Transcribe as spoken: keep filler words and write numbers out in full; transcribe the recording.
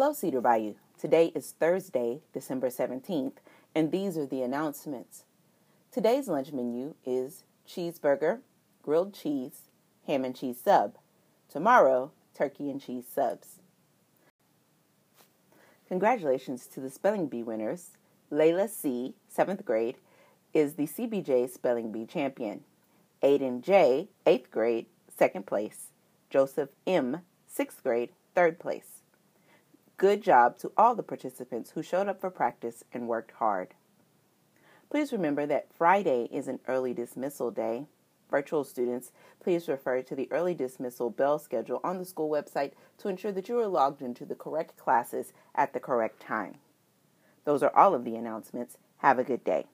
Hello, Cedar Bayou. Today is Thursday, December seventeenth, and these are the announcements. Today's lunch menu is cheeseburger, grilled cheese, ham and cheese sub. Tomorrow, turkey and cheese subs. Congratulations to the Spelling Bee winners. Layla C., seventh grade, is the C B J Spelling Bee champion. Aiden J., eighth grade, second place. Joseph M., sixth grade, third place. Good job to all the participants who showed up for practice and worked hard. Please remember that Friday is an early dismissal day. Virtual students, please refer to the early dismissal bell schedule on the school website to ensure that you are logged into the correct classes at the correct time. Those are all of the announcements. Have a good day.